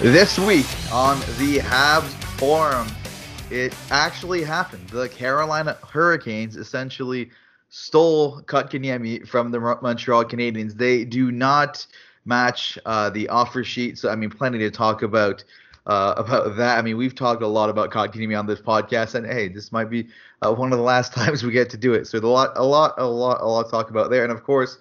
This week on the Habs Forum, it actually happened. The Carolina Hurricanes essentially stole Kotkaniemi from the Montreal Canadiens. They do not match the offer sheet. So, I mean, plenty to talk about that. I mean, we've talked a lot about Kotkaniemi on this podcast, and hey, this might be one of the last times we get to do it. So a lot to talk about there. And of course,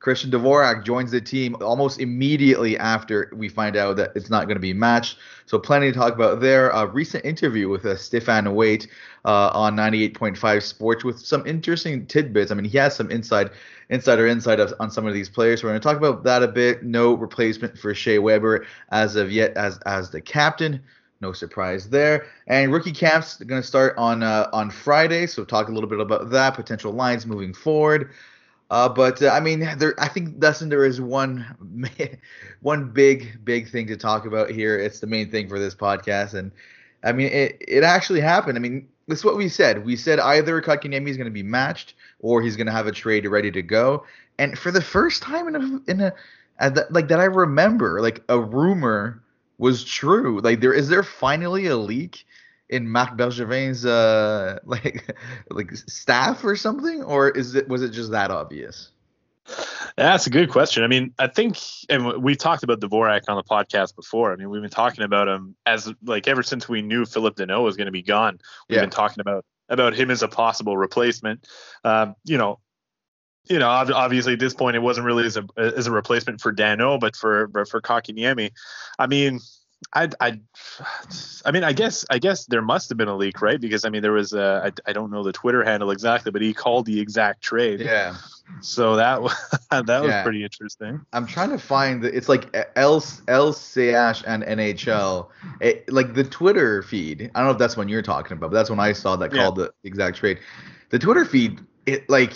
Christian Dvorak joins the team almost immediately after we find out that it's not going to be matched. So plenty to talk about there. A recent interview with Stefan Waite on 98.5 Sports with some interesting tidbits. I mean, he has some insider insight on some of these players. So we're going to talk about that a bit. No replacement for Shea Weber as of yet as the captain. No surprise there. And rookie camps are going to start on Friday. So talk a little bit about that, potential lines moving forward. I mean, I think there is one big thing to talk about here. It's the main thing for this podcast, and I mean, it actually happened. I mean, that's what we said. We said either Kotkaniemi is going to be matched, or he's going to have a trade ready to go. And for the first time that I remember, like a rumor was true. Like is there finally a leak in Marc Bergevin's like staff or something, or was it just that obvious? That's a good question. I mean, I think, and we talked about Dvorak on the podcast before. I mean, we've been talking about him as like ever since we knew Phillip Danault was going to be gone. We've been talking about him as a possible replacement. You know, obviously at this point, it wasn't really as a replacement for Danault, but for Kotkaniemi. I mean, I guess there must have been a leak, right? Because I mean, there was I don't know the Twitter handle exactly, but he called the exact trade. Yeah. So that was pretty interesting. I'm trying to find it's like LCH and NHL, like the Twitter feed. I don't know if that's when you're talking about, but that's when I saw that called the exact trade. The Twitter feed, it like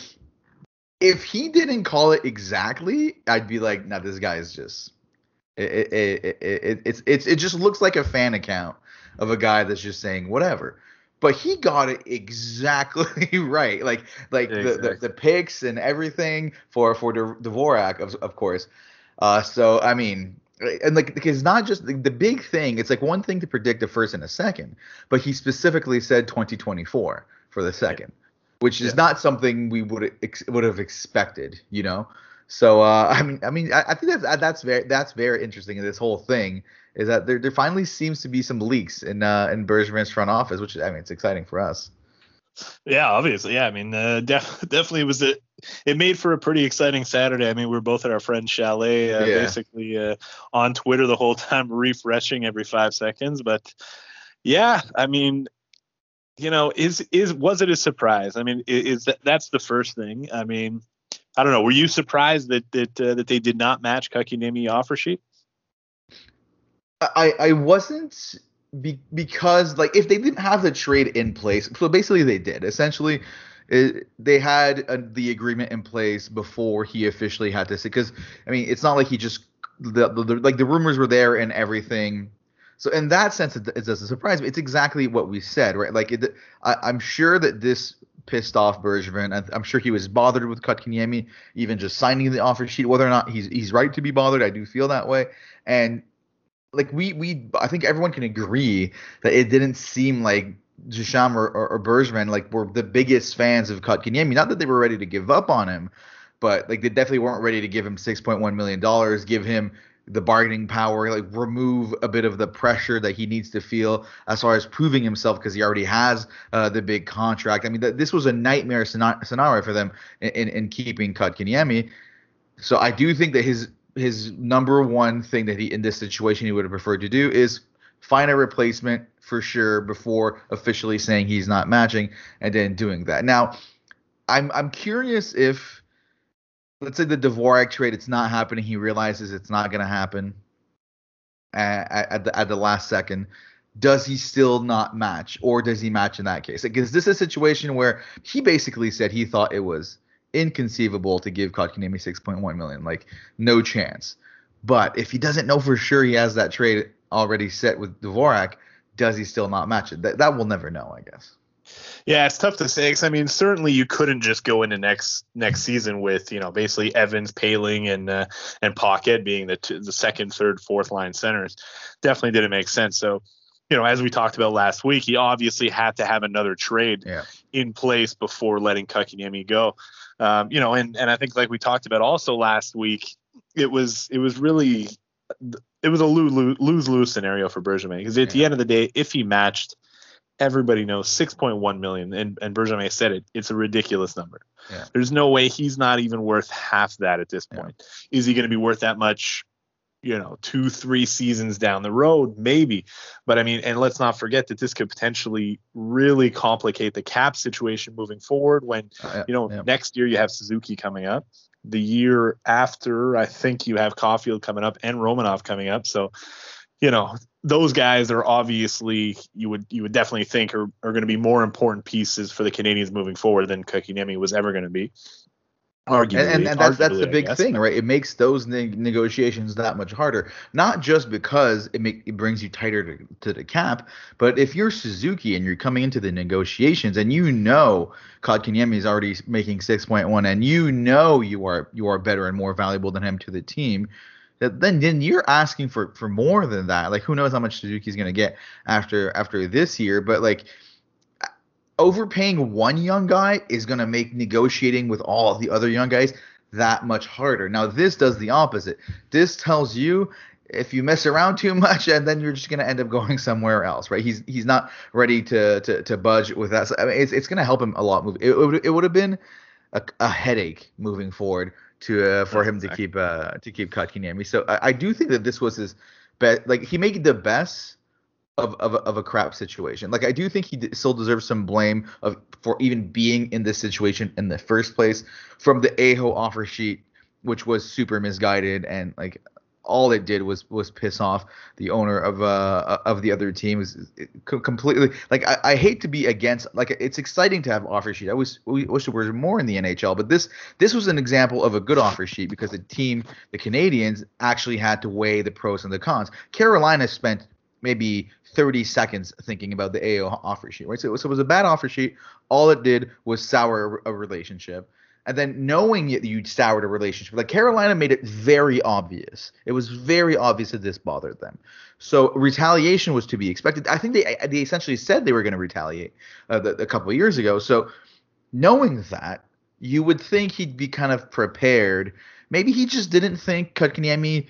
if he didn't call it exactly, I'd be like, no, this guy is just. It just looks like a fan account of a guy that's just saying whatever, but he got it exactly right. Exactly. the picks and everything for Dvorak of course. So I mean, and like because not just the big thing. It's like one thing to predict a first and a second, but he specifically said 2024 for the second, which is not something we would have expected, you know. So I think that's very interesting in this whole thing is that there finally seems to be some leaks in Bergevin's front office, which I mean it's exciting for us. Yeah, obviously. Yeah, I mean, definitely was it made for a pretty exciting Saturday. I mean, we were both at our friend's chalet, basically on Twitter the whole time, refreshing every 5 seconds. But yeah, I mean. You know, was it a surprise? I mean, that's the first thing. I mean, I don't know. Were you surprised that they did not match Kotkaniemi offer sheet? I wasn't because like if they didn't have the trade in place, so basically they did. Essentially, they had the agreement in place before he officially had to say. Because I mean, it's not like he just the rumors were there and everything. So in that sense, it doesn't surprise me. It's exactly what we said, right? Like, I'm sure that this pissed off Bergevin. I'm sure he was bothered with Kotkaniemi, even just signing the offer sheet. Whether or not he's right to be bothered, I do feel that way. And like I think everyone can agree that it didn't seem like Ducharme or Bergevin like were the biggest fans of Kotkaniemi. Not that they were ready to give up on him, but like they definitely weren't ready to give him $6.1 million, give him the bargaining power, like remove a bit of the pressure that he needs to feel as far as proving himself because he already has the big contract. I mean, this was a nightmare scenario for them in keeping Kotkaniemi. So I do think that his number one thing that he in this situation he would have preferred to do is find a replacement for sure before officially saying he's not matching and then doing that. Now, I'm curious if. Let's say the Dvorak trade, it's not happening. He realizes it's not going to happen at the last second. Does he still not match, or does he match in that case? Like, is this a situation where he basically said he thought it was inconceivable to give Kotkaniemi $6.1 million? Like, no chance. But if he doesn't know for sure he has that trade already set with Dvorak, does he still not match it? That we'll never know, I guess. Yeah, it's tough to say. I mean, certainly you couldn't just go into next season with, you know, basically Evans, Paling, and Paquette being the second, third, fourth line centers. Definitely didn't make sense. So, you know, as we talked about last week, he obviously had to have another trade in place before letting Kotkaniemi go. You know, and I think, like we talked about also last week, it was a lose-lose scenario for Bergevin, because at the end of the day, if he matched, everybody knows $6.1 million, and Bergevin said it. It's a ridiculous number. Yeah. There's no way he's not even worth half that at this point. Yeah. Is he going to be worth that much? You know, 2-3 seasons down the road, maybe. But I mean, and let's not forget that this could potentially really complicate the cap situation moving forward. When next year you have Suzuki coming up. The year after, I think you have Caulfield coming up and Romanov coming up. So, you know, those guys are obviously, you would definitely think are going to be more important pieces for the Canadians moving forward than Kotkaniemi was ever going to be. Arguably, and that's the big thing, right? It makes those negotiations that much harder, not just because it brings you tighter to the cap, but if you're Suzuki and you're coming into the negotiations and you know Kotkaniemi is already making 6.1 and you know you are better and more valuable than him to the team, then you're asking for more than that. Like, who knows how much Suzuki's going to get after this year, but like, overpaying one young guy is going to make negotiating with all the other young guys that much harder. Now, this does the opposite. This tells you if you mess around too much, and then you're just going to end up going somewhere else, right? He's not ready to budge with that. So, I mean, it's going to help him a lot. It would have been a headache moving forward for him to keep Kotkaniemi. So I do think that this was his best. Like, he made the best of a crap situation. Like, I do think he still deserves some blame for even being in this situation in the first place, from the Aho offer sheet, which was super misguided, and like, all it did was piss off the owner of the other team. Completely, like, I hate to be against, like, it's exciting to have offer sheet. I wish there was more in the NHL, but this was an example of a good offer sheet, because the Canadians actually had to weigh the pros and the cons. Carolina spent maybe 30 seconds thinking about the AO offer sheet, right? So it was a bad offer sheet. All it did was sour a relationship. And then knowing that you'd soured a relationship, like, Carolina made it very obvious. It was very obvious that this bothered them. So retaliation was to be expected. I think they essentially said they were going to retaliate a couple of years ago. So knowing that, you would think he'd be kind of prepared. Maybe he just didn't think Kotkaniemi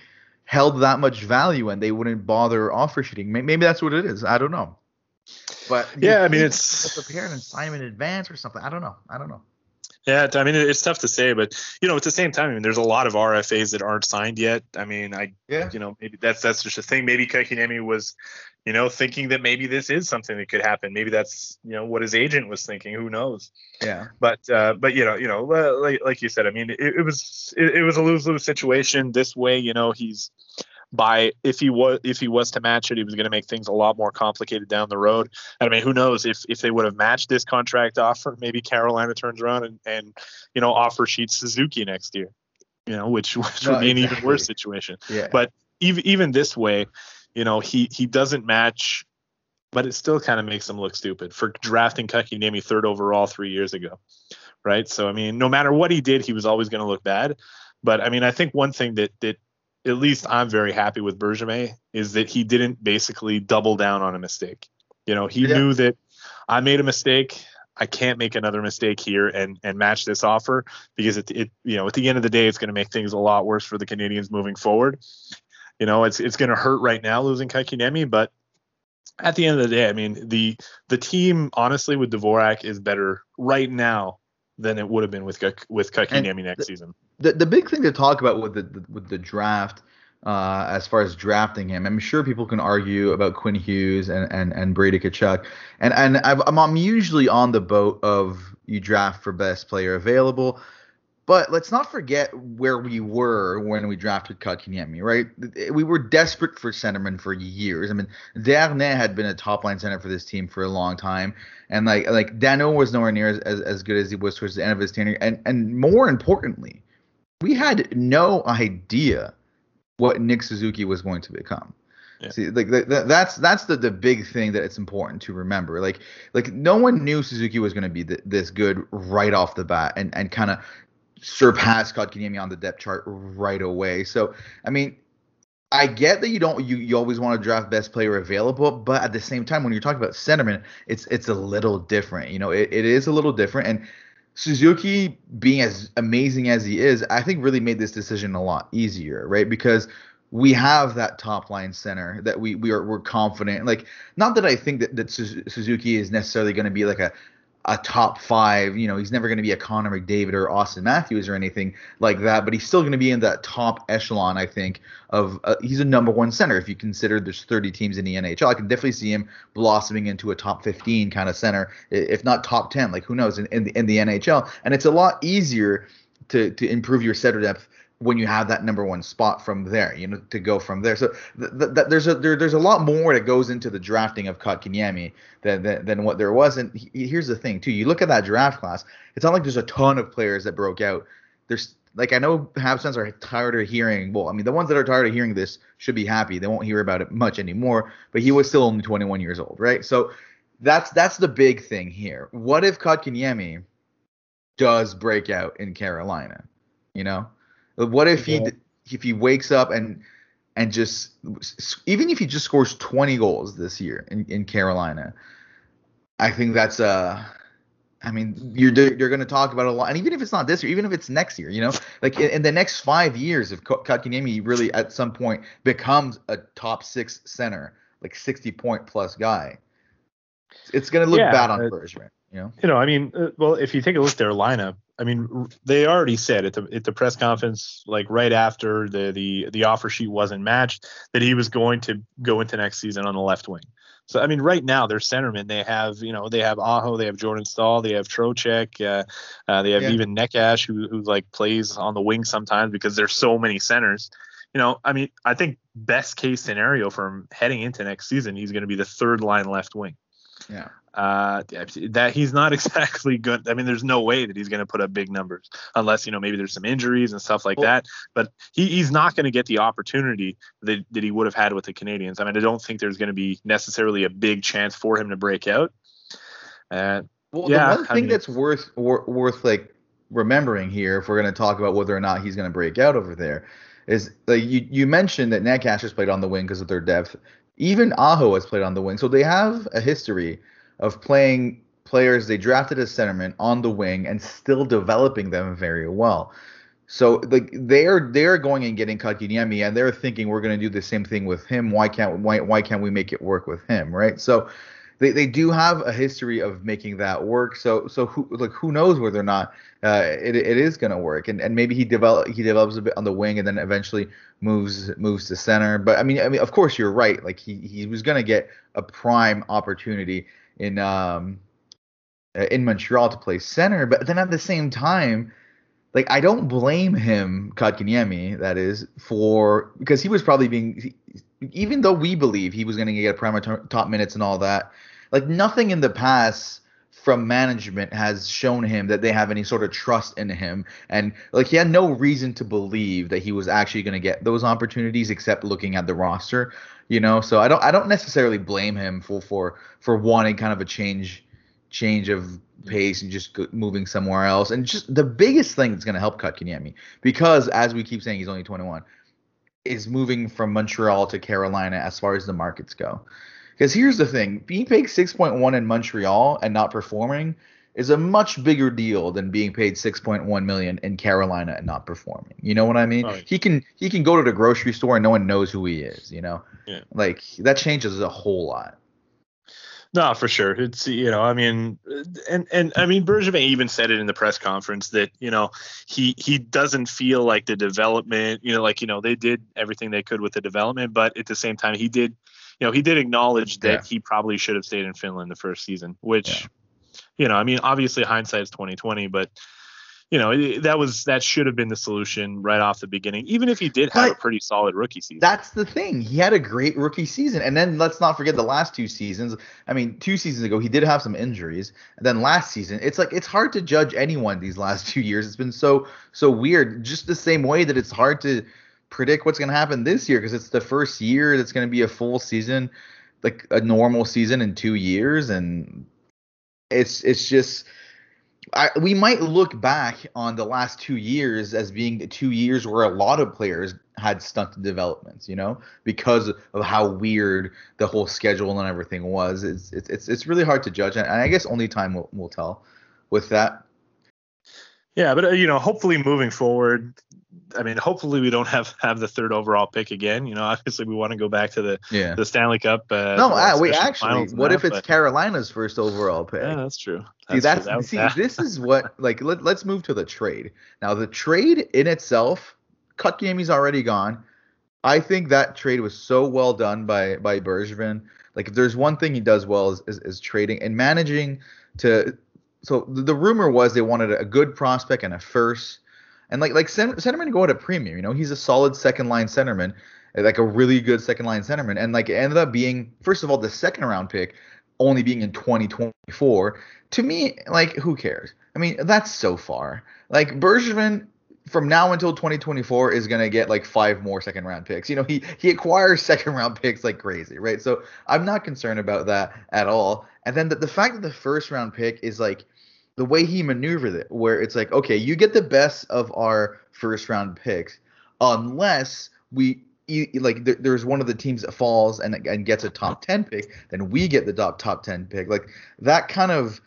held that much value and they wouldn't bother offer sheeting. Maybe that's what it is. I don't know. But yeah, I mean, it's prepared and sign him in advance or something. I don't know. Yeah, I mean, it's tough to say, but you know, at the same time, I mean, there's a lot of RFAs that aren't signed yet. I mean, you know, maybe that's just a thing. Maybe Kotkaniemi was, you know, thinking that maybe this is something that could happen. Maybe that's, you know, what his agent was thinking. Who knows? Yeah. But you know, like you said, I mean, it was a lose-lose situation. This way, you know, if he was to match it, he was going to make things a lot more complicated down the road. And I mean, who knows if they would have matched this contract offer, maybe Carolina turns around and you know, offer sheet Suzuki next year, you know, which would be an even worse situation. Yeah. But even this way, you know, he doesn't match, but it still kind of makes him look stupid for drafting Kotkaniemi third overall 3 years ago. Right. So, I mean, no matter what he did, he was always going to look bad. But I mean, I think one thing that at least I'm very happy with Bergevin is that he didn't basically double down on a mistake. You know, he knew that I made a mistake. I can't make another mistake here and match this offer, because it you know, at the end of the day, it's going to make things a lot worse for the Canadians moving forward. You know, it's going to hurt right now losing Kotkaniemi, but at the end of the day, I mean, the team honestly with Dvorak is better right now than it would have been with Kotkaniemi next season. The big thing to talk about with the draft, as far as drafting him, I'm sure people can argue about Quinn Hughes and Brady Tkachuk, and I'm usually on the boat of you draft for best player available, but let's not forget where we were when we drafted Kotkaniemi, right? We were desperate for centermen for years. I mean, Dernay had been a top line center for this team for a long time, and like Danault was nowhere near as good as he was towards the end of his tenure, and more importantly, we had no idea what Nick Suzuki was going to become. Yeah. See, like that's the big thing that it's important to remember. Like no one knew Suzuki was going to be this good right off the bat, and kind of surpass Kotkaniemi on the depth chart right away. So I mean, I get that you always want to draft best player available, but at the same time, when you're talking about centerman, it's a little different. You know, it is a little different, and Suzuki, being as amazing as he is, I think really made this decision a lot easier, right? Because we have that top line center that we're confident. Like, not that I think that Suzuki is necessarily going to be like a top five, you know, he's never going to be a Connor McDavid or Austin Matthews or anything like that, but he's still going to be in that top echelon, I think, of he's a number one center. If you consider there's 30 teams in the NHL, I can definitely see him blossoming into a top 15 kind of center, if not top 10, like who knows, in the NHL. And it's a lot easier to improve your center depth when you have that number one spot from there, you know, to go from there. So there's a lot more that goes into the drafting of Kotkaniemi than what there was. And here's the thing, too. You look at that draft class, it's not like there's a ton of players that broke out. There's, like, I know Habsons are tired of hearing, well, I mean, the ones that are tired of hearing this should be happy. They won't hear about it much anymore, but he was still only 21 years old, right? So that's the big thing here. What if Kotkaniemi does break out in Carolina, you know? What if he wakes up and just, even if he just scores 20 goals this year in Carolina, I think that's you're going to talk about it a lot. And even if it's not this year, even if it's next year, you know, like in the next 5 years, if Kotkaniemi really at some point becomes a top six center, like 60 point plus guy, it's going to look bad on Bergevin, you know? You know, I mean, well, if you take a look at their lineup, I mean, they already said at the press conference, like right after the offer sheet wasn't matched, that he was going to go into next season on the left wing. So, I mean, right now, their centermen, they have Aho, they have Jordan Staal, they have Trocheck, they have even Nekash, who like plays on the wing sometimes because there's so many centers. You know, I mean, I think best case scenario for him heading into next season, he's going to be the third line left wing. Yeah. That he's not exactly good. I mean, there's no way that he's going to put up big numbers unless, you know, maybe there's some injuries and stuff like that. But he's not going to get the opportunity that he would have had with the Canadiens. I mean, I don't think there's going to be necessarily a big chance for him to break out. The one thing that's worth like remembering here, if we're going to talk about whether or not he's going to break out over there, is like you mentioned that Nekash has played on the wing because of their depth. Even Aho has played on the wing, so they have a history of playing players they drafted as centermen on the wing and still developing them very well. So like they're going and getting Kotkaniemi, and they're thinking we're going to do the same thing with him. Why can't we make it work with him, right? So they do have a history of making that work. So who knows whether or not it is going to work, and maybe he develops a bit on the wing and then eventually moves to center. But I mean, of course you're right. Like he was going to get a prime opportunity in Montreal to play center, but then at the same time, like I don't blame him, Kotkaniemi, that is, because he was probably being. Even though we believe he was going to get prime top minutes and all that, like nothing in the past from management has shown him that they have any sort of trust in him. And like he had no reason to believe that he was actually going to get those opportunities except looking at the roster, you know? So I don't necessarily blame him for wanting kind of a change of pace and just moving somewhere else. And just the biggest thing that's going to help Kotkaniemi, because as we keep saying, he's only 21, is moving from Montreal to Carolina as far as the markets go. Because here's the thing, being paid 6.1 in Montreal and not performing is a much bigger deal than being paid 6.1 million in Carolina and not performing. You know what I mean? Right. He can go to the grocery store and no one knows who he is, you know? Yeah. Like that changes a whole lot. No, for sure. It's, you know, I mean, and I mean, Bergevin even said it in the press conference that, you know, he doesn't feel like the development, you know, like, you know, they did everything they could with the development, but at the same time, he did acknowledge that he probably should have stayed in Finland the first season, which, you know, I mean, obviously hindsight is 20/20, but you know, that should have been the solution right off the beginning, even if he did have a pretty solid rookie season. That's the thing. He had a great rookie season. And then let's not forget the last two seasons. I mean, 2 seasons ago, he did have some injuries. And then last season, it's like it's hard to judge anyone these last 2 years. It's been so weird, just the same way that it's hard to predict what's going to happen this year because it's the first year that's going to be a full season, like a normal season in 2 years. And it's just we might look back on the last 2 years as being the 2 years where a lot of players had stunted developments, you know, because of how weird the whole schedule and everything was. It's really hard to judge. And I guess only time will tell with that. Yeah, but, you know, hopefully moving forward, I mean, hopefully we don't have the third overall pick again. You know, obviously we want to go back to the Stanley Cup. What if it's Carolina's first overall pick? Yeah, that's true. This is what, like, let's move to the trade. Now, the trade in itself, Kotkaniemi's already gone. I think that trade was so well done by Bergevin. Like, if there's one thing he does well is trading and managing to – so the rumor was they wanted a good prospect and a first. And like centermen go at a premium, you know, he's a solid second line centerman, like a really good second line centerman. And like it ended up being, first of all, the second round pick only being in 2024. To me, like, who cares? I mean, that's so far. Like, Bergevin from now until 2024 is going to get like 5 more second round picks. You know, he acquires second round picks like crazy, right? So I'm not concerned about that at all. And then the fact that the first round pick is like, the way he maneuvered it, where it's like, okay, you get the best of our first round picks unless we like there's one of the teams that falls and gets a top 10 pick, then we get the top 10 pick. Like that kind of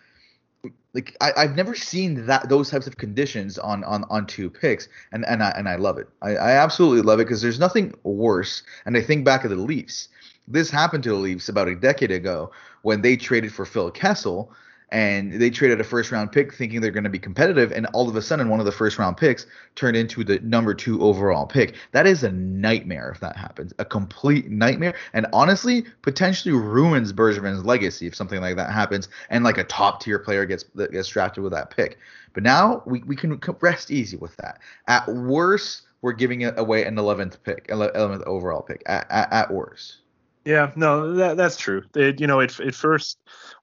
like I've never seen that those types of conditions on 2 picks, and I love it. I absolutely love it because there's nothing worse. And I think back at the Leafs. This happened to the Leafs about a decade ago when they traded for Phil Kessel. And they traded a first-round pick thinking they're going to be competitive, and all of a sudden one of the first-round picks turned into the number 2 overall pick. That is a nightmare if that happens, a complete nightmare, and honestly potentially ruins Bergevin's legacy if something like that happens and like a top-tier player gets drafted with that pick. But now we can rest easy with that. At worst, we're giving away an 11th overall pick, at worst. Yeah, no, that's true.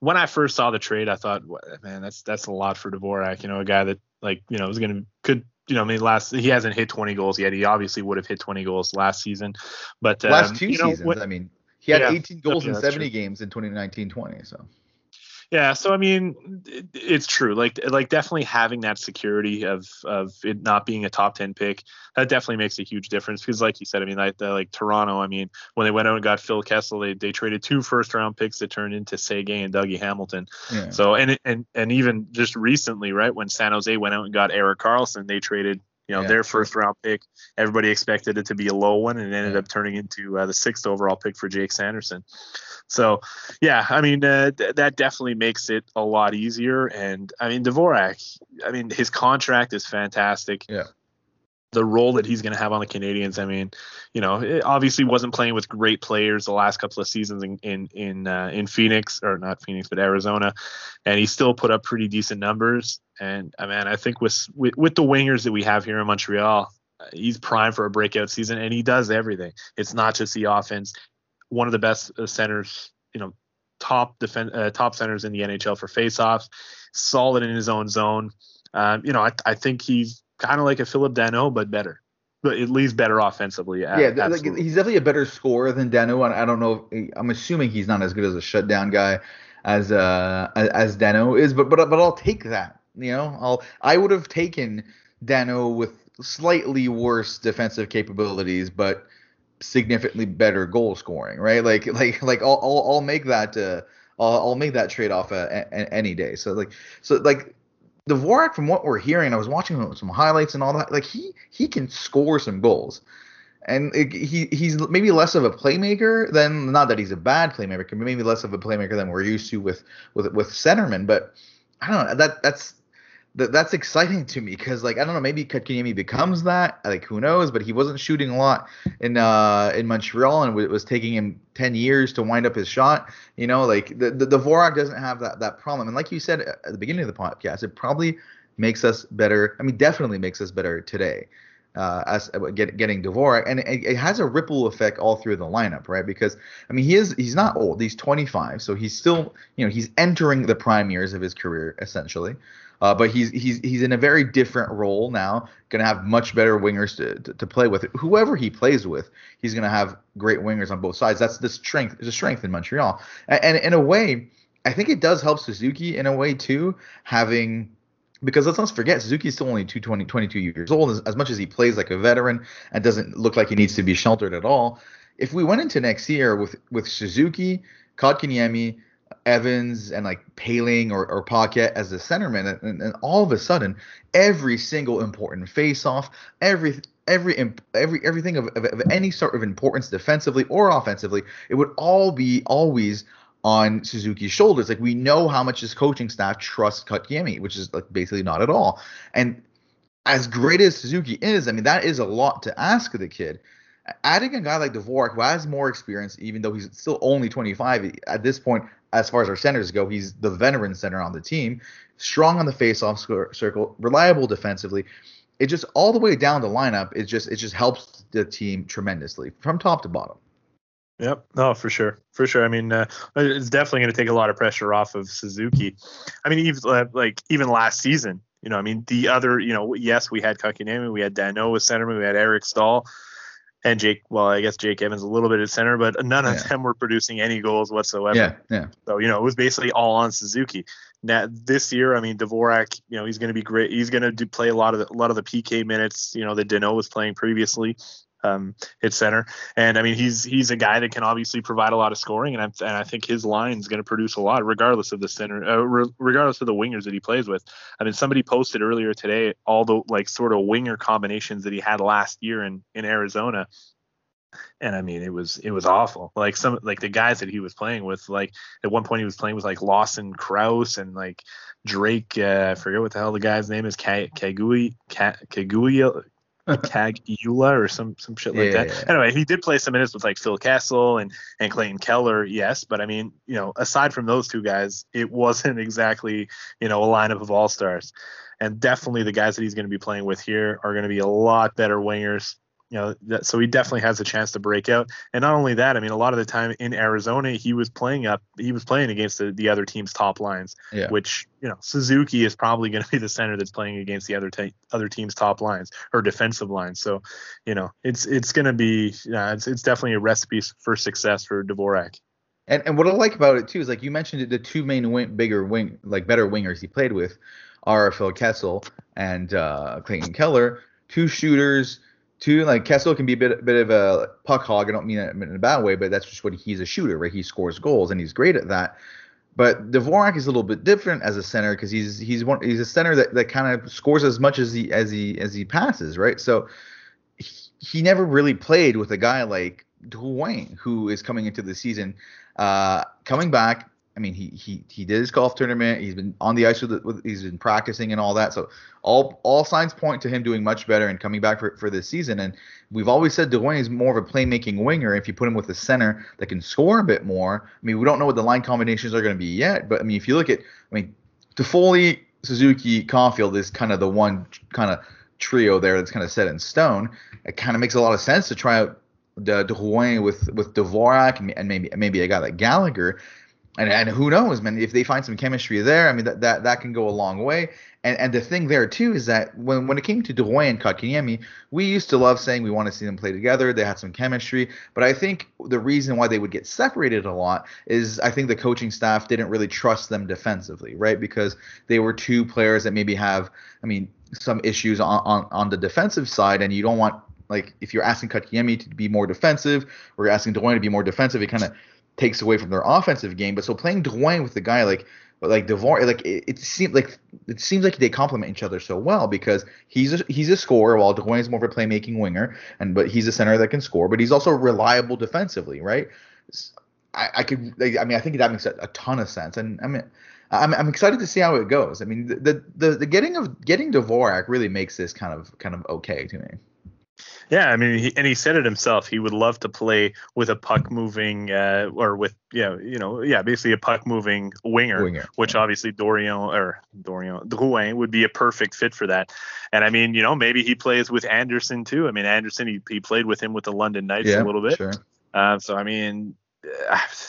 When I first saw the trade, I thought, man, that's a lot for Dvorak. You know, a guy that like, you know, he hasn't hit 20 goals yet. He obviously would have hit 20 goals last season, but last 2 seasons. He had 18 goals in 70 games in 2019-20. So. Yeah, so I mean, it's true. Like definitely having that security of it not being a top 10 pick, that definitely makes a huge difference. Because, like you said, I mean, like Toronto, I mean, when they went out and got Phil Kessel, they traded 2 first round picks that turned into Seguin and Dougie Hamilton. Yeah. So and even just recently, right when San Jose went out and got Erik Karlsson, they traded. You know, their first round pick, everybody expected it to be a low one and it ended up turning into the 6th overall pick for Jake Sanderson. So, yeah, I mean, that definitely makes it a lot easier. And I mean, Dvorak, I mean, his contract is fantastic. Yeah. The role that he's going to have on the Canadiens. I mean, you know, it obviously wasn't playing with great players the last couple of seasons in Phoenix, or not Phoenix, but Arizona, and he still put up pretty decent numbers. And I mean, I think with the wingers that we have here in Montreal, he's primed for a breakout season, and he does everything. It's not just the offense. One of the best centers, you know, top centers in the NHL for faceoffs. Solid in his own zone. You know, I think he's kind of like a Phillip Danault, but better. But at least better offensively. Yeah, like, he's definitely a better scorer than Danault. And I don't know. I'm assuming he's not as good as a shutdown guy as Danault is. But I'll take that. You know, I would have taken Danault with slightly worse defensive capabilities, but significantly better goal scoring. Right? Like I'll make that I'll make that trade off any day. So Dvorak, from what we're hearing, I was watching some highlights and all that, like he can score some goals. And he's maybe less of a playmaker than, not that he's a bad playmaker, but maybe less of a playmaker than we're used to with centermen. But I don't know, that's exciting to me because, like, I don't know, maybe Kotkaniemi becomes that. Like, who knows? But he wasn't shooting a lot in Montreal, and it was taking him 10 years to wind up his shot. You know, like the Dvorak doesn't have that problem. And like you said at the beginning of the podcast, it probably makes us better. I mean, definitely makes us better today. getting Dvorak, and it has a ripple effect all through the lineup, right? Because I mean, he's not old; he's 25, so he's still, you know, he's entering the prime years of his career essentially. But he's in a very different role now. Going to have much better wingers to play with. Whoever he plays with, he's going to have great wingers on both sides. That's the strength in Montreal. And in a way, I think it does help Suzuki in a way too, having. Because let's not forget, Suzuki's still only 22 years old. As much as he plays like a veteran and doesn't look like he needs to be sheltered at all, if we went into next year with Suzuki, Kotkaniemi, Evans, and like Paling or Paquette as the centerman, and all of a sudden, every single important face-off, everything of any sort of importance defensively or offensively, it would all be always on Suzuki's shoulders. Like, we know how much his coaching staff trusts Kotkaniemi, which is like basically not at all. And as great as Suzuki is, I mean, that is a lot to ask of the kid. Adding a guy like Dvorak, who has more experience, even though he's still only 25 at this point, as far as our centers go, he's the veteran center on the team, strong on the face-off circle, reliable defensively. It just all the way down the lineup, it just helps the team tremendously from top to bottom. Yep. No, for sure. I mean, it's definitely going to take a lot of pressure off of Suzuki. I mean, even last season, you know, I mean, the other, you know, yes, we had Kotkaniemi, we had Danault as centerman, we had Eric Staal and Jake. Well, I guess Jake Evans a little bit at center, but none of them were producing any goals whatsoever. Yeah. So, you know, it was basically all on Suzuki. Now this year, I mean, Dvorak, you know, he's going to be great. He's going to play a lot of the PK minutes, you know, that Danault was playing previously. At center, and I mean he's a guy that can obviously provide a lot of scoring, and I think his line is going to produce a lot, regardless of the center, regardless of the wingers that he plays with. I mean, somebody posted earlier today all the like sort of winger combinations that he had last year in Arizona, and I mean it was awful. Like some like the guys that he was playing with, like at one point he was playing with like Lawson Krause and like Drake. I forget what the hell the guy's name is. Kagui. Caguila or some shit like that. Yeah. Anyway, he did play some minutes with like Phil Kessel and Clayton Keller, yes, but I mean, you know, aside from those two guys, it wasn't exactly, you know, a lineup of all-stars. And definitely the guys that he's going to be playing with here are going to be a lot better wingers, you know, so he definitely has a chance to break out. And not only that, I mean, a lot of the time in Arizona, he was playing against the other team's top lines, which, you know, Suzuki is probably going to be the center that's playing against the other team's top lines or defensive lines. So, you know, it's going to be, it's definitely a recipe for success for Dvorak. And what I like about it too, is like you mentioned the two main better wingers he played with are Phil Kessel and Clayton Keller, two shooters. Two, like Kessel can be a bit of a puck hog. I don't mean that in a bad way, but that's just what he's a shooter, right? He scores goals and he's great at that. But Dvorak is a little bit different as a center because he's a center that kind of scores as much as he passes, right? So he never really played with a guy like Drouin, who is coming into the season, coming back. I mean, he did his golf tournament. He's been on the ice he's been practicing and all that. So all signs point to him doing much better and coming back for this season. And we've always said Drouin is more of a playmaking winger. If you put him with a center that can score a bit more, I mean, we don't know what the line combinations are going to be yet. But I mean, if you look at, I mean, Toffoli, Suzuki, Caulfield is kind of the one kind of trio there that's kind of set in stone. It kind of makes a lot of sense to try out Drouin with Dvorak and maybe a guy like Gallagher. And who knows, man, if they find some chemistry there, I mean, that can go a long way. And the thing there, too, is that when it came to Drouin and Kotkaniemi, we used to love saying we want to see them play together. They had some chemistry. But I think the reason why they would get separated a lot is I think the coaching staff didn't really trust them defensively, right? Because they were two players that maybe have, I mean, some issues on the defensive side, and you don't want, like, if you're asking Kotkaniemi to be more defensive or you're asking Drouin to be more defensive, it kind of takes away from their offensive game. But so playing Drouin with the guy like Dvorak, like it seems like they complement each other so well because he's a scorer while Drouin is more of a playmaking winger, but he's a center that can score, but he's also reliable defensively, right? I think that makes a ton of sense, and I mean I'm excited to see how it goes. I mean the getting Dvorak really makes this kind of okay to me. Yeah, I mean, he said it himself. He would love to play with a puck moving basically a puck moving winger, which obviously Dorian Drouin would be a perfect fit for that. And I mean, you know, maybe he plays with Anderson too. I mean, Anderson, he played with him with the London Knights a little bit. Sure. So I mean,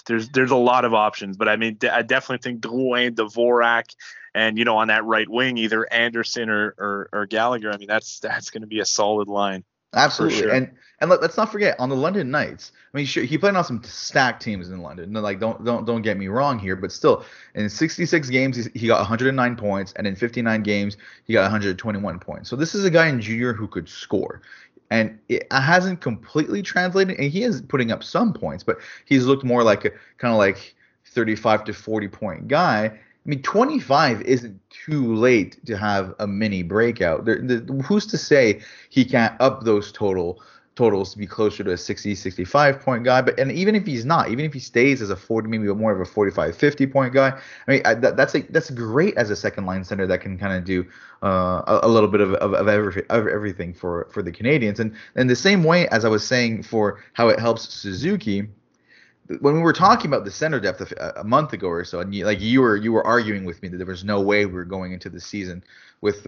there's a lot of options, but I mean, I definitely think Drouin, Dvorak, and, you know, on that right wing, either Anderson or Gallagher. I mean, that's going to be a solid line. Absolutely. Sure. And let's not forget, on the London Knights, I mean, sure, he played on some stacked teams in London. No, like, don't get me wrong here, but still, in 66 games, he got 109 points, and in 59 games, he got 121 points. So this is a guy in junior who could score. And it hasn't completely translated, and he is putting up some points, but he's looked more like a kind of like 35 to 40 point guy. I mean, 25 isn't too late to have a mini breakout. Who's to say he can't up those totals to be closer to a 60, 65 point guy? But and even if he's not, even if he stays as a 40, maybe more of a 45, 50 point guy, I mean, that's great as a second line center that can kind of do a little bit of everything for the Canadians. And the same way as I was saying for how it helps Suzuki. When we were talking about the center depth a month ago or so, and you were arguing with me that there was no way we were going into the season with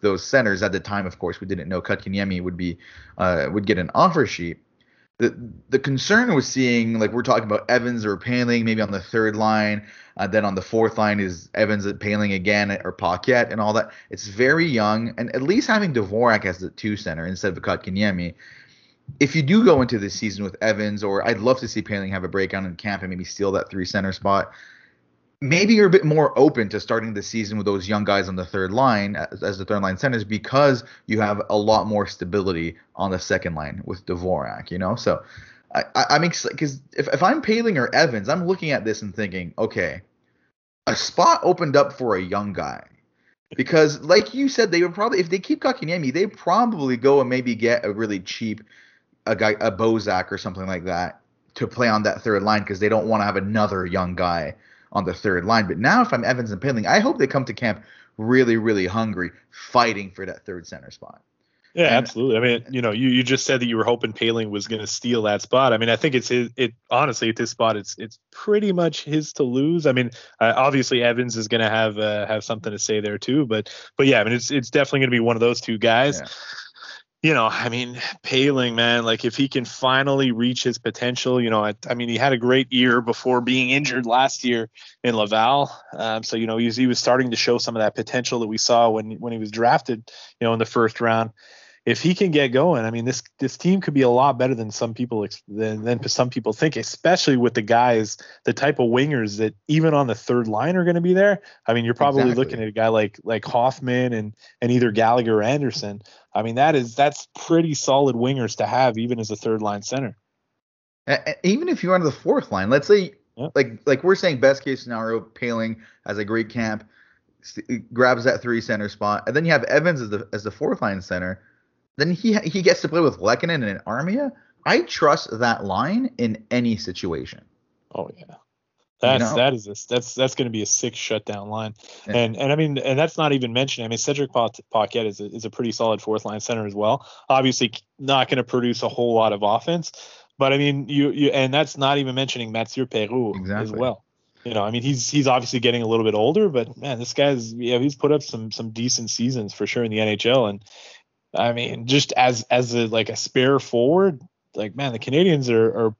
those centers at the time. Of course, we didn't know Kotkaniemi would get an offer sheet. The concern was seeing, like, we're talking about Evans or Paling maybe on the third line, then on the fourth line is Evans and Paling again or Paquette and all that. It's very young, and at least having Dvorak as the two center instead of Kotkaniemi. If you do go into this season with Evans, or I'd love to see Paling have a breakout in camp and maybe steal that three center spot, maybe you're a bit more open to starting the season with those young guys on the third line as the third line centers, because you have a lot more stability on the second line with Dvorak, you know? So I'm excited, because if I'm Paling or Evans, I'm looking at this and thinking, okay, a spot opened up for a young guy. Because like you said, they would probably, if they keep Kotkaniemi, they probably go and maybe get a really cheap a Bozak or something like that to play on that third line, because they don't want to have another young guy on the third line. But now if I'm Evans and Paling, I hope they come to camp really, really hungry, fighting for that third center spot. Yeah, absolutely. I mean, you know, you just said that you were hoping Paling was going to steal that spot. I mean, I think it honestly at this spot, it's pretty much his to lose. I mean, obviously Evans is going to have something to say there too, but yeah, I mean, it's definitely going to be one of those two guys. Yeah. You know, I mean, Paling, man, like if he can finally reach his potential, you know, I mean, he had a great year before being injured last year in Laval. So, you know, he was starting to show some of that potential that we saw when he was drafted, you know, in the first round. If he can get going, I mean, this team could be a lot better than some people think, especially with the guys, the type of wingers that even on the third line are going to be there. I mean, you're probably looking at a guy like Hoffman and either Gallagher or Anderson. I mean, that's pretty solid wingers to have even as a third line center. Even if you're on the fourth line, let's say like we're saying, best case scenario, Paling has a great camp, grabs that three center spot, and then you have Evans as the fourth line center. Then he gets to play with Lehkonen and Armia. I trust that line in any situation. Oh yeah, that's going to be a sick shutdown line. Yeah. And I mean, and that's not even mentioning, I mean, Cedric Paquette is a pretty solid fourth line center as well. Obviously, not going to produce a whole lot of offense, but I mean, you and that's not even mentioning Mathieu Perreault as well. You know, I mean, he's obviously getting a little bit older, but man, this guy's he's put up some decent seasons for sure in the NHL. And I mean, just as a spare forward, like, man, the Canadians are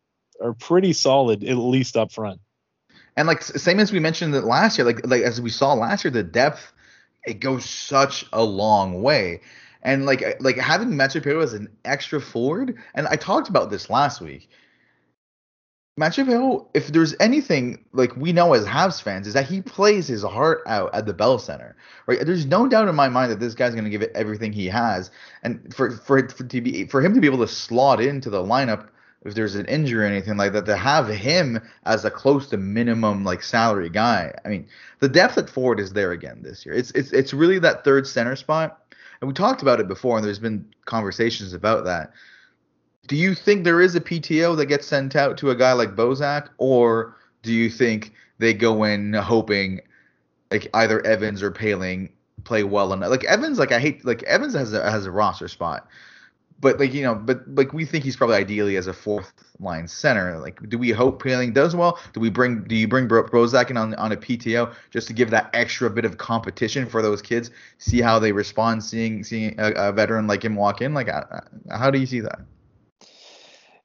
pretty solid, at least up front. And like, same as we mentioned that last year, like as we saw last year, the depth, it goes such a long way. And like having Machupelli as an extra forward, and I talked about this last week. Machupelli, if there's anything like we know as Habs fans, is that he plays his heart out at the Bell Center, right? There's no doubt in my mind that this guy's going to give it everything he has, and for him to be able to slot into the lineup if there's an injury or anything like that, to have him as a close to minimum like salary guy. I mean, the depth at forward is there again this year. It's really that third center spot, and we talked about it before, and there's been conversations about that. Do you think there is a PTO that gets sent out to a guy like Bozak, or do you think they go in hoping like either Evans or Paling play well enough? Like Evans has a roster spot, But like, you know, but like we think he's probably ideally as a fourth line center. Like, do we hope Paling does well? Do you bring Bozak in on a PTO just to give that extra bit of competition for those kids? See how they respond seeing a veteran like him walk in. Like, how do you see that?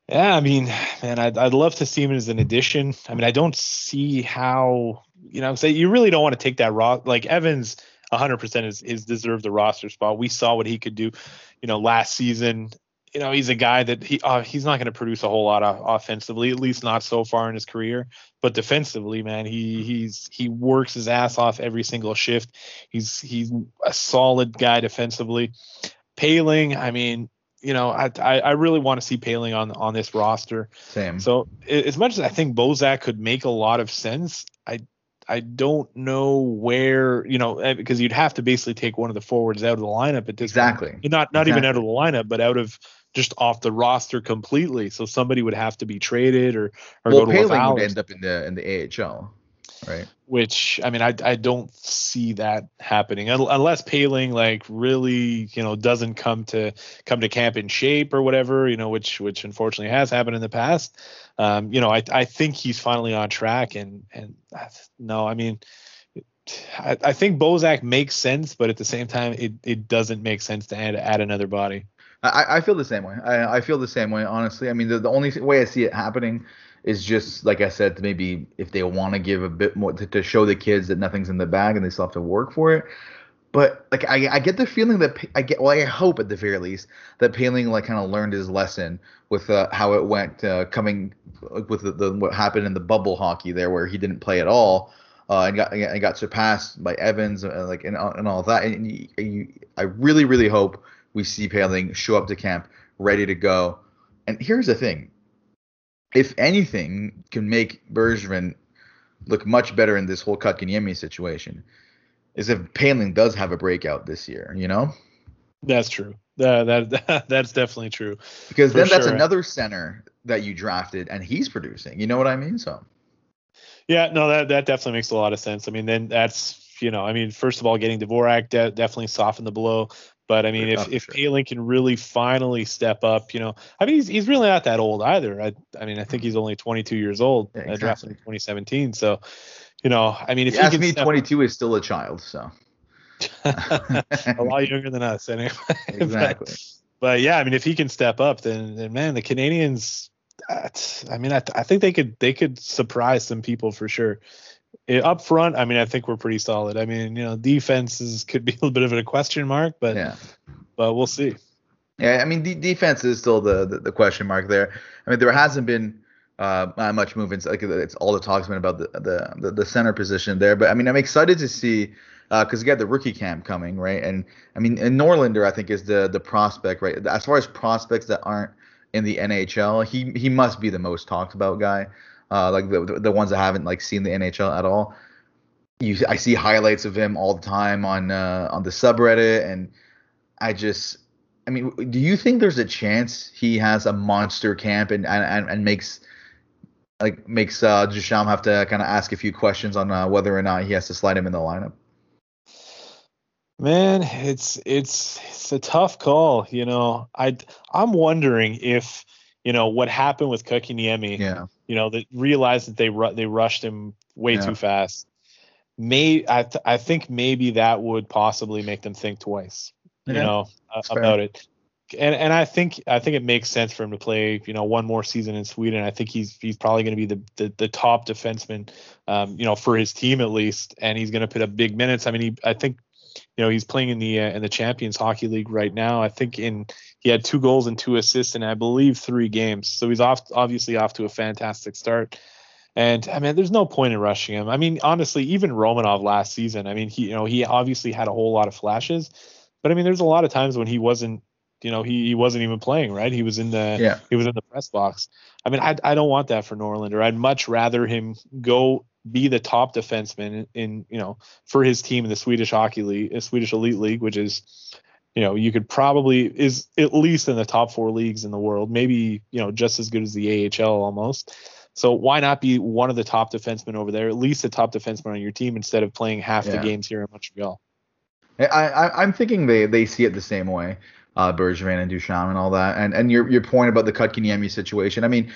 Yeah, I mean, man, I'd love to see him as an addition. I mean, I don't see how, you know, so you really don't want to take that raw. Like Evans, 100% is deserved the roster spot. We saw what he could do, you know, last season. You know, he's a guy that he's not going to produce a whole lot of offensively, at least not so far in his career. But defensively, man, he works his ass off every single shift. He's a solid guy defensively. Paling, I mean, you know, I really want to see Paling on this roster. Same. So as much as I think Bozak could make a lot of sense, I don't know where, you know, because you'd have to basically take one of the forwards out of the lineup at this point. Not even out of the lineup, but out of just off the roster completely. So somebody would have to be traded or go to Paling would end up in the AHL, right? Which, I mean, I don't see that happening unless Paling like really, you know, doesn't come to camp in shape or whatever, you know, which unfortunately has happened in the past. You know, I think he's finally on track, and no, I mean, I think Bozak makes sense, but at the same time, it doesn't make sense to add another body. I feel the same way. I feel the same way, honestly. I mean, the only way I see it happening is just, like I said, maybe if they want to give a bit more to show the kids that nothing's in the bag and they still have to work for it. But like I get the feeling that I hope at the very least that Paling like kind of learned his lesson with how it went coming with the what happened in the bubble hockey there where he didn't play at all and got surpassed by Evans and all that. And I really, really hope we see Paling show up to camp ready to go. And here's the thing: if anything can make Bergevin look much better in this whole Kotkaniemi situation, is if Paling does have a breakout this year, you know? That's true. That's definitely true. Because then that's another center that you drafted and he's producing. You know what I mean? So. Yeah, no, that definitely makes a lot of sense. I mean, then that's, you know, I mean, first of all, getting Dvorak definitely softened the blow. But I mean, if Paling can really finally step up, you know, I mean, he's really not that old either. I mean, I think he's only 22 years old. Yeah, exactly. Drafted in 2017. So, you know, I mean, if you ask me, 22 is still a child, so a lot younger than us, anyway. Exactly. But yeah, I mean, if he can step up, then man, the Canadiens. I mean, I think they could surprise some people for sure. Up front, I mean, I think we're pretty solid. I mean, you know, defenses could be a little bit of a question mark, but yeah, but we'll see. Yeah, I mean, defense is still the question mark there. I mean, there hasn't been not much movement. Like it's all the talk's been about the center position there. But I mean, I'm excited to see because you got the rookie camp coming, right? And I mean, and Norlander I think is the prospect, right? As far as prospects that aren't in the NHL, he must be the most talked about guy. Like the ones that haven't like seen the NHL at all. I see highlights of him all the time on the subreddit, and do you think there's a chance he has a monster camp and makes Ducharme have to kind of ask a few questions on whether or not he has to slide him in the lineup? Man, it's a tough call, you know. I'm wondering if, you know, what happened with Kotkaniemi. Yeah. You know, they realized that they rushed him way too fast. I think maybe that would possibly make them think twice, you know, about it. And I think it makes sense for him to play, you know, one more season in Sweden. I think he's probably going to be the top defenseman, you know, for his team at least, and he's going to put up big minutes. I mean, I think, you know, he's playing in the Champions Hockey League right now. I think he had 2 goals and 2 assists in I believe 3 games. So he's obviously off to a fantastic start. And I mean, there's no point in rushing him. I mean, honestly, even Romanov last season, I mean, he obviously had a whole lot of flashes, but I mean, there's a lot of times when he wasn't, you know, he wasn't even playing, right? He was in the press box. I mean, I don't want that for Norlander. I'd much rather him go be the top defenseman in, you know, for his team in the Swedish Hockey League, Swedish Elite League, which is, you know, you could probably is at least in the top 4 leagues in the world, maybe, you know, just as good as the AHL almost. So why not be one of the top defensemen over there, at least the top defenseman on your team, instead of playing half the games here in Montreal? I'm thinking they see it the same way. Bergevin and Ducharme and all that. And your point about the Kotkaniemi situation, I mean,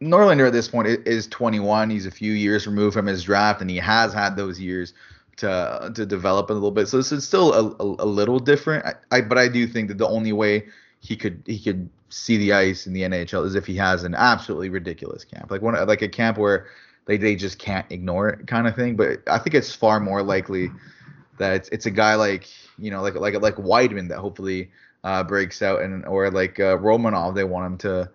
Norlander at this point is 21. He's a few years removed from his draft, and he has had those years to develop a little bit. So this is still a little different. But I do think that the only way he could see the ice in the NHL is if he has an absolutely ridiculous camp, like a camp where they just can't ignore it kind of thing. But I think it's far more likely that it's a guy like Weidman that hopefully breaks out, and or like Romanov, they want him to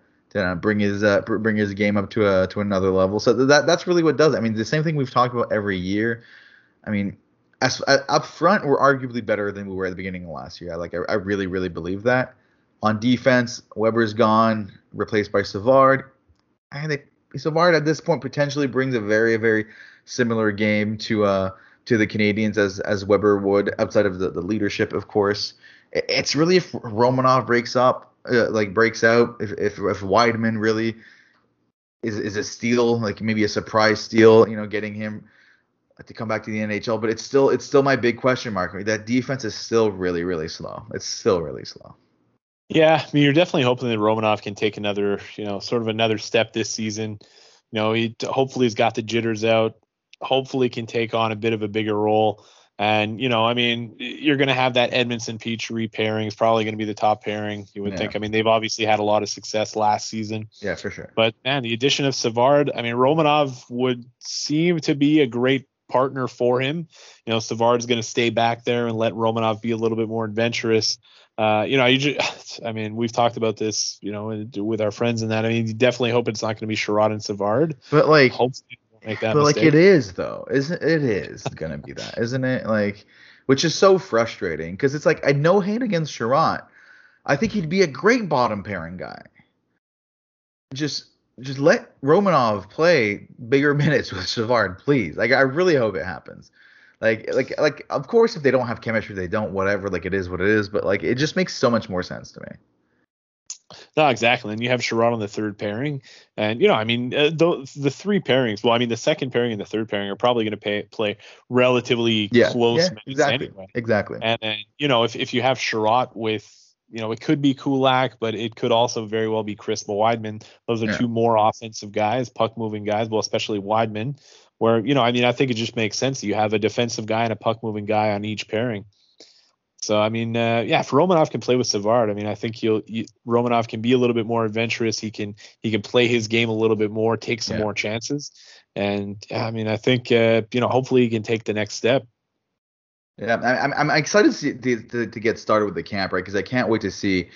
bring his game up to another level. So that's really what does it. I mean, the same thing we've talked about every year. I mean, up front, we're arguably better than we were at the beginning of last year. I really, really believe that. On defense, Weber's gone, replaced by Savard. And Savard at this point potentially brings a very, very similar game to the Canadiens as Weber would, outside of the leadership, of course. It's really if Romanov breaks out, if Weidman really is a steal, like maybe a surprise steal, getting him to come back to the NHL, but it's still my big question mark. That defense is still really, really slow. It's still really slow. Yeah, I mean, you're definitely hoping that Romanov can take another, sort of another step this season. He hopefully has got the jitters out. Hopefully can take on a bit of a bigger role. And I mean, you're going to have that Edmondson-Petrie pairing. It's probably going to be the top pairing, you would think. I mean, they've obviously had a lot of success last season. Yeah, for sure. But man, the addition of Savard, I mean, Romanov would seem to be a great partner for him. Savard's going to stay back there and let Romanov be a little bit more adventurous. I mean, we've talked about this, with our friends and that. I mean, you definitely hope it's not going to be Chiarot and Savard. But like, hopefully they don't make that mistake. Like, it is though, isn't it? Is going to be that, isn't it? Like, which is so frustrating because it's like, I no hate against Chiarot. I think he'd be a great bottom pairing guy. Just let Romanov play bigger minutes with Savard, please. Like, I really hope it happens. Like, of course, if they don't have chemistry, they don't, whatever, like, it is what it is. But, like, it just makes so much more sense to me. No, exactly. And you have Chiarot on the third pairing. And, I mean, the three pairings, well, I mean, the second pairing and the third pairing are probably going to play relatively close minutes anyway. Exactly. And, if you have Chiarot with, it could be Kulak, but it could also very well be Chris Weidman. Those are two more offensive guys, puck-moving guys, well, especially Weidman, where, I mean, I think it just makes sense. You have a defensive guy and a puck-moving guy on each pairing. So, I mean, if Romanov can play with Savard, I mean, I think Romanov can be a little bit more adventurous. He can play his game a little bit more, take some more chances. And, I mean, I think, hopefully he can take the next step. Yeah, I'm excited to get started with the camp, right? Because I can't wait to see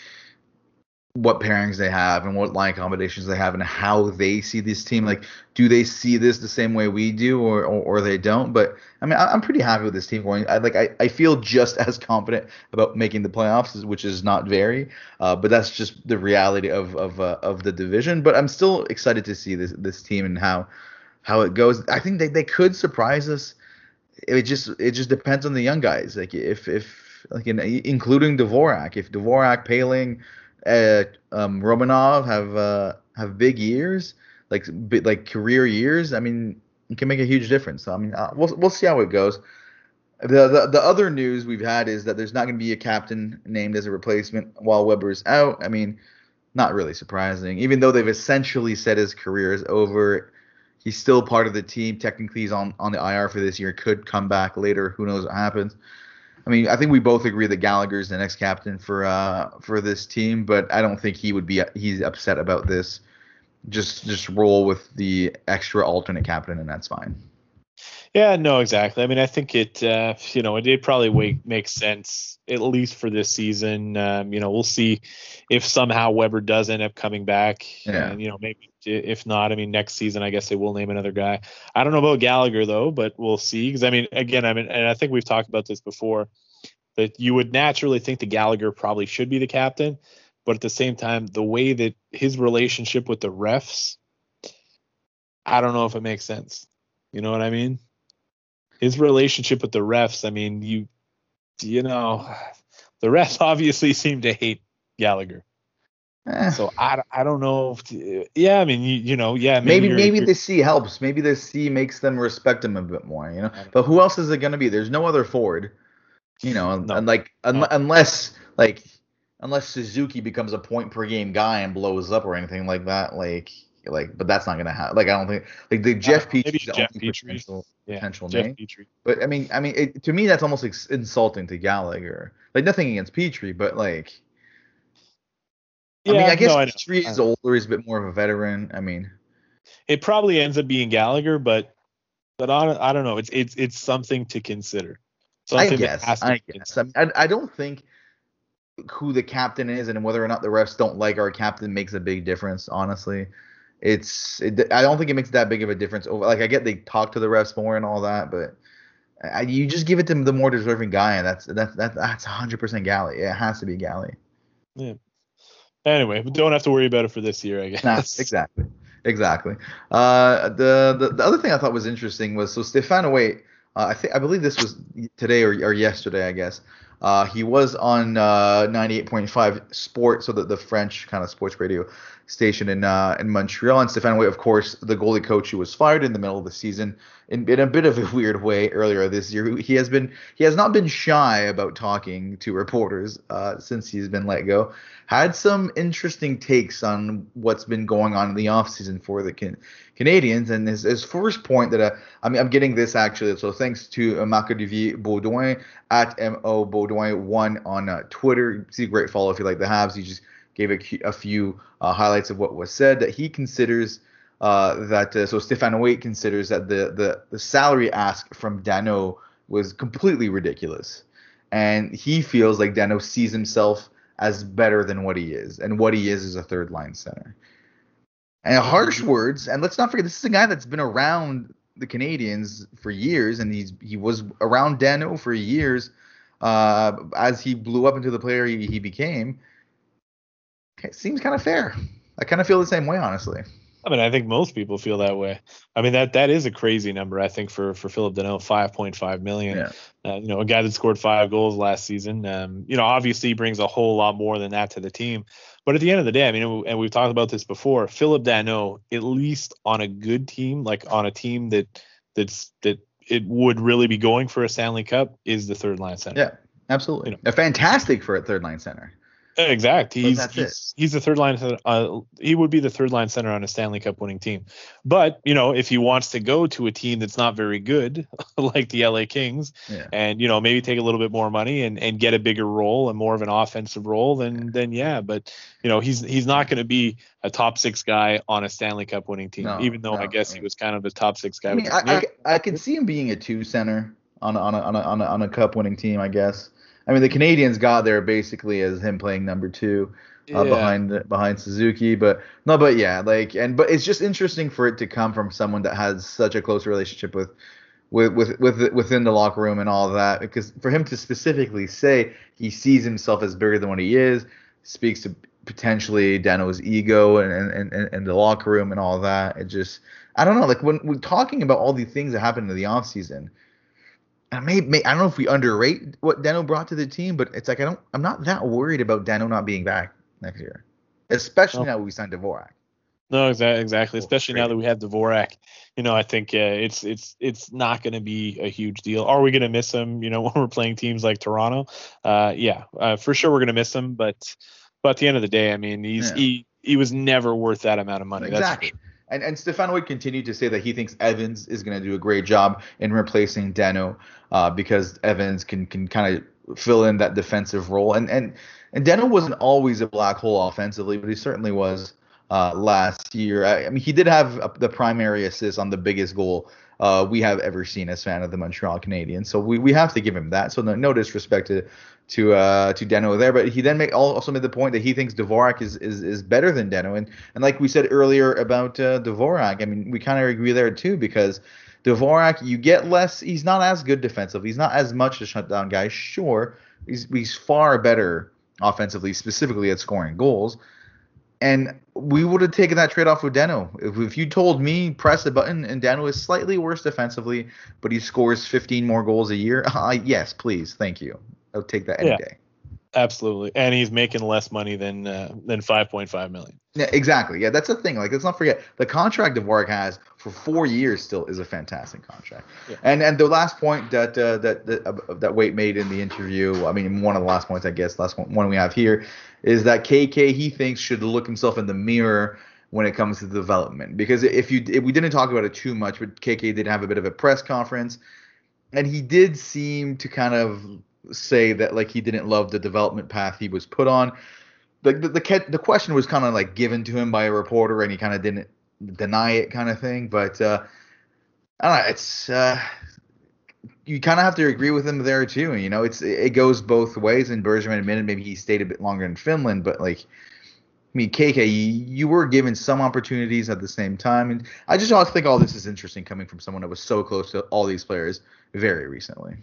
what pairings they have and what line combinations they have and how they see this team. Like, do they see this the same way we do or they don't? But, I mean, I'm pretty happy with this team going. I feel just as confident about making the playoffs, which is not very. But that's just the reality of the division. But I'm still excited to see this team and how it goes. I think they could surprise us. It just depends on the young guys. Like if including Dvorak, if Dvorak, Paling, Romanov have big years, like career years, I mean, it can make a huge difference. So I mean, we'll see how it goes. The other news we've had is that there's not going to be a captain named as a replacement while Weber's out. I mean, not really surprising, even though they've essentially said his career is over. He's still part of the team. Technically, he's on the IR for this year. Could come back later. Who knows what happens? I mean, I think we both agree that Gallagher's the next captain for this team, but I don't think he's upset about this. Just roll with the extra alternate captain, and that's fine. Yeah, no, exactly. I mean, I think it, it did probably make sense, at least for this season. We'll see if somehow Weber does end up coming back. Yeah. And, maybe if not, I mean, next season, I guess they will name another guy. I don't know about Gallagher, though, but we'll see. Because, and I think we've talked about this before, that you would naturally think that Gallagher probably should be the captain. But at the same time, the way that his relationship with the refs, I don't know if it makes sense. You know what I mean? His relationship with the refs, I mean, the refs obviously seem to hate Gallagher. So I don't know. Maybe the C helps. Maybe the C makes them respect him a bit more, But who else is it going to be? There's no other forward, unless unless Suzuki becomes a point per game guy and blows up or anything like that, but that's not gonna happen. Like, I don't think the Jeff Petrie's the only potential name. Petrie. But I mean, to me that's almost insulting to Gallagher. Like, nothing against Petrie, but like, I guess Petrie is older, he's a bit more of a veteran. I mean, it probably ends up being Gallagher, but I don't know. It's something to consider. Something I guess. I mean, I don't think who the captain is and whether or not the refs don't like our captain makes a big difference. Honestly, I don't think it makes that big of a difference. Like, I get they talk to the refs more and all that, but you just give it to the more deserving guy, and that's 100% Galley. It has to be Galley. Yeah. Anyway, we don't have to worry about it for this year, I guess. Nah, exactly. The other thing I thought was interesting was, so Stefan Waite, I believe this was today or yesterday, I guess. He was on 98.5 Sports, so the French kind of sports radio station in Montreal. And Stefan Waite, of course, the goalie coach who was fired in the middle of the season in a bit of a weird way earlier this year. He has not been shy about talking to reporters since he's been let go. Had some interesting takes on what's been going on in the offseason for the Canadians. And his first point that I'm getting this actually. So thanks to Marc-Olivier Beaudoin at M.O. Beaudoin1 on Twitter. It's a great follow if you like the Habs. He just gave a few highlights of what was said, that he considers so Stefan Waite considers that the salary ask from Danault was completely ridiculous. And he feels like Danault sees himself as better than what he is. And what he is a third-line center. And harsh words, and let's not forget, this is a guy that's been around the Canadiens for years, and he was around Danault for years as he blew up into the player he became. It seems kind of fair. I kind of feel the same way, honestly. I mean, I think most people feel that way. I mean, that is a crazy number, I think, for Phillip Danault, $5.5 million. Yeah. A guy that scored 5 goals last season. Obviously he brings a whole lot more than that to the team. But at the end of the day, I mean, and we've talked about this before, Phillip Danault, at least on a good team, like on a team that it would really be going for a Stanley Cup, is the third-line center. Yeah, absolutely. Fantastic for a third-line center. Exactly. He's the third line. He would be the third line center on a Stanley Cup winning team. But, if he wants to go to a team that's not very good, like the LA Kings, and, maybe take a little bit more money and get a bigger role and more of an offensive role, then. But, he's not going to be a top 6 guy on a Stanley Cup winning team, I guess he was kind of a top 6 guy. I mean, I can see him being a 2 center on a cup winning team, I guess. I mean, the Canadians got there basically as him playing number 2 behind Suzuki, but it's just interesting for it to come from someone that has such a close relationship with within the locker room and all that, because for him to specifically say he sees himself as bigger than what he is speaks to potentially Danault's ego and the locker room and all that. It just, I don't know, like when we're talking about all these things that happened in the offseason. I don't know if we underrate what Danault brought to the team, but it's like I'm not that worried about Danault not being back next year, especially now that we signed Dvorak. No, exactly. Especially now that we have Dvorak, I think it's not going to be a huge deal. Are we going to miss him? When we're playing teams like Toronto, for sure we're going to miss him. But at the end of the day, I mean, he was never worth that amount of money. Exactly. That's for sure. And Stefan Waite continued to say that he thinks Evans is going to do a great job in replacing Danault because Evans can kind of fill in that defensive role. And Danault wasn't always a black hole offensively, but he certainly was last year. I mean, he did have the primary assist on the biggest goal we have ever seen as fan of the Montreal Canadiens. So we have to give him that. So no disrespect to Danault there, but he then also made the point that he thinks Dvorak is better than Danault, and like we said earlier about Dvorak, I mean, we kind of agree there too, because Dvorak, you get less, he's not as good defensively, he's not as much a shutdown guy, sure, he's far better offensively, specifically at scoring goals, and we would have taken that trade-off with Danault. If you told me, press the button, and Danault is slightly worse defensively, but he scores 15 more goals a year, yes, please, thank you. I'll take that any day. Absolutely. And he's making less money than $5.5 million. Yeah, exactly. Yeah, that's the thing. Like, let's not forget the contract Dvorak has for 4 years still is a fantastic contract. Yeah. And the last point that that Waite made in the interview, I mean, one of the last points, I guess, last one we have here, is that KK, he thinks, should look himself in the mirror when it comes to development. Because if we didn't talk about it too much, but KK did have a bit of a press conference, and he did seem to kind of say that, like, he didn't love the development path he was put on. The question was kind of like given to him by a reporter, and he kind of didn't deny it, kind of thing. But I don't know, it's you kind of have to agree with him there too. You know, it goes both ways. And Bergevin admitted maybe he stayed a bit longer in Finland, but like, I mean, KK, you were given some opportunities at the same time, and I just think all this is interesting coming from someone that was so close to all these players very recently.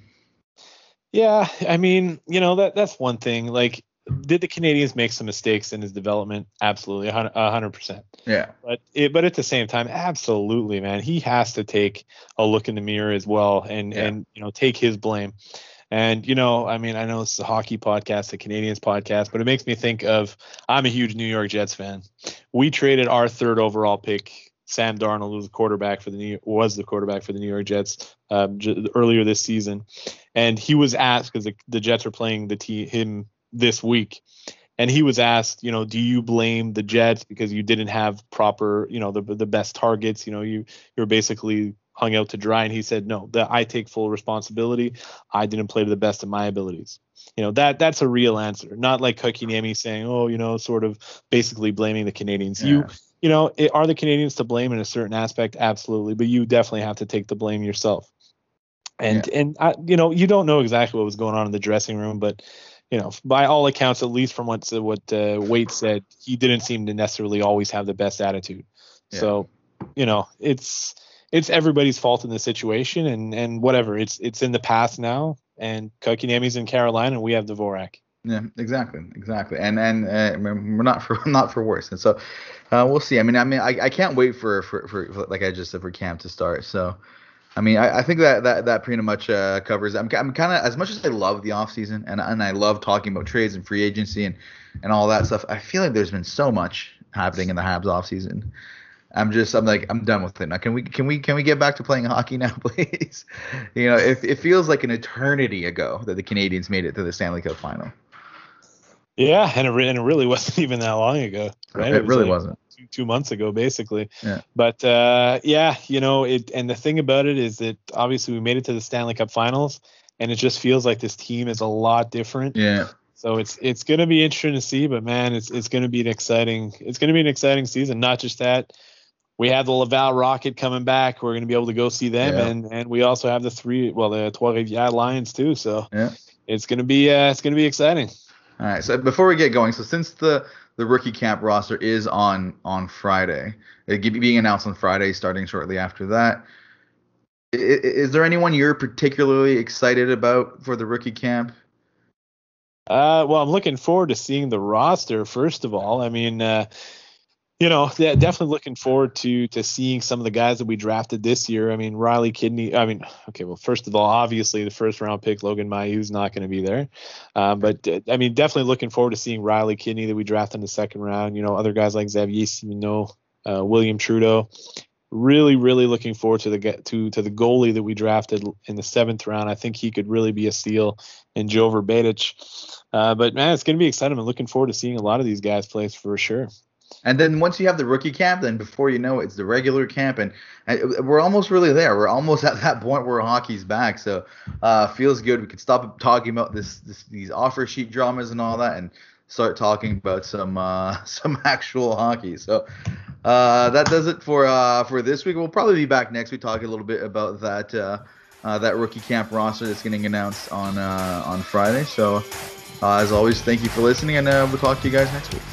Yeah, I mean, you know, that's one thing. Like, did the Canadiens make some mistakes in his development? Absolutely, 100%. Yeah. But at the same time, absolutely, man, he has to take a look in the mirror as well, and you know, take his blame. And, you know, I mean, I know it's a hockey podcast, the Canadiens podcast, but it makes me think of, I'm a huge New York Jets fan. We traded our third overall pick, Sam Darnold, who was the quarterback for the New York Jets earlier this season. And he was asked, because the Jets are playing him this week, and he was asked, you know, do you blame the Jets because you didn't have proper, you know, the best targets? You know, you're basically hung out to dry. And he said, no, I take full responsibility. I didn't play to the best of my abilities. You know, that's a real answer. Not like Kotkaniemi saying, oh, you know, sort of basically blaming the Canadiens. Yeah. You know, are the Canadiens to blame in a certain aspect? Absolutely. But you definitely have to take the blame yourself. And you know, you don't know exactly what was going on in the dressing room, but, you know, by all accounts, at least from what Waite said, he didn't seem to necessarily always have the best attitude. Yeah. So, you know, it's everybody's fault in the situation, and whatever, it's in the past now, and Kotkaniemi's in Carolina, and we have Dvorak. Yeah, exactly. And we're not for worse. And so we'll see. I mean, I can't wait for like I just said, for camp to start. So, I mean, I think that pretty much covers. I'm kind of, as much as I love the off season, and I love talking about trades and free agency and all that stuff, I feel like there's been so much happening in the Habs off season. I'm done with it now. Can we get back to playing hockey now, please? You know, it feels like an eternity ago that the Canadiens made it to the Stanley Cup final. Yeah, and it really wasn't even that long ago, right? It really wasn't. 2 months ago, basically. Yeah. But yeah, you know, and the thing about it is that obviously we made it to the Stanley Cup finals, and it just feels like this team is a lot different. Yeah. So it's going to be interesting to see, but man, it's going to be an exciting season. Not just that, we have the Laval Rocket coming back. We're going to be able to go see them, yeah. and we also have the Trois-Rivières Lions too. So yeah, it's going to be exciting. All right. So before we get going, so since the rookie camp roster is on Friday, it'll be being announced on Friday, starting shortly after that. Is there anyone you're particularly excited about for the rookie camp? Well, I'm looking forward to seeing the roster. First of all, I mean, you know, yeah, definitely looking forward to seeing some of the guys that we drafted this year. I mean, Riley Kidney. I mean, okay, well, first of all, obviously the first round pick, Logan Mayu's not going to be there. But I mean, definitely looking forward to seeing Riley Kidney that we drafted in the second round. You know, other guys like Xavier Simoneau, William Trudeau. Really, really looking forward to the goalie that we drafted in the seventh round. I think he could really be a steal in Joe Verbatic. But man, it's going to be exciting. I'm looking forward to seeing a lot of these guys play for sure. And then once you have the rookie camp, then before you know it, it's the regular camp, and we're almost really there. We're almost at that point where hockey's back, so feels good. We can stop talking about these offer sheet dramas and all that, and start talking about some actual hockey. So that does it for this week. We'll probably be back next week talking a little bit about that rookie camp roster that's getting announced on Friday. So as always, thank you for listening, and we'll talk to you guys next week.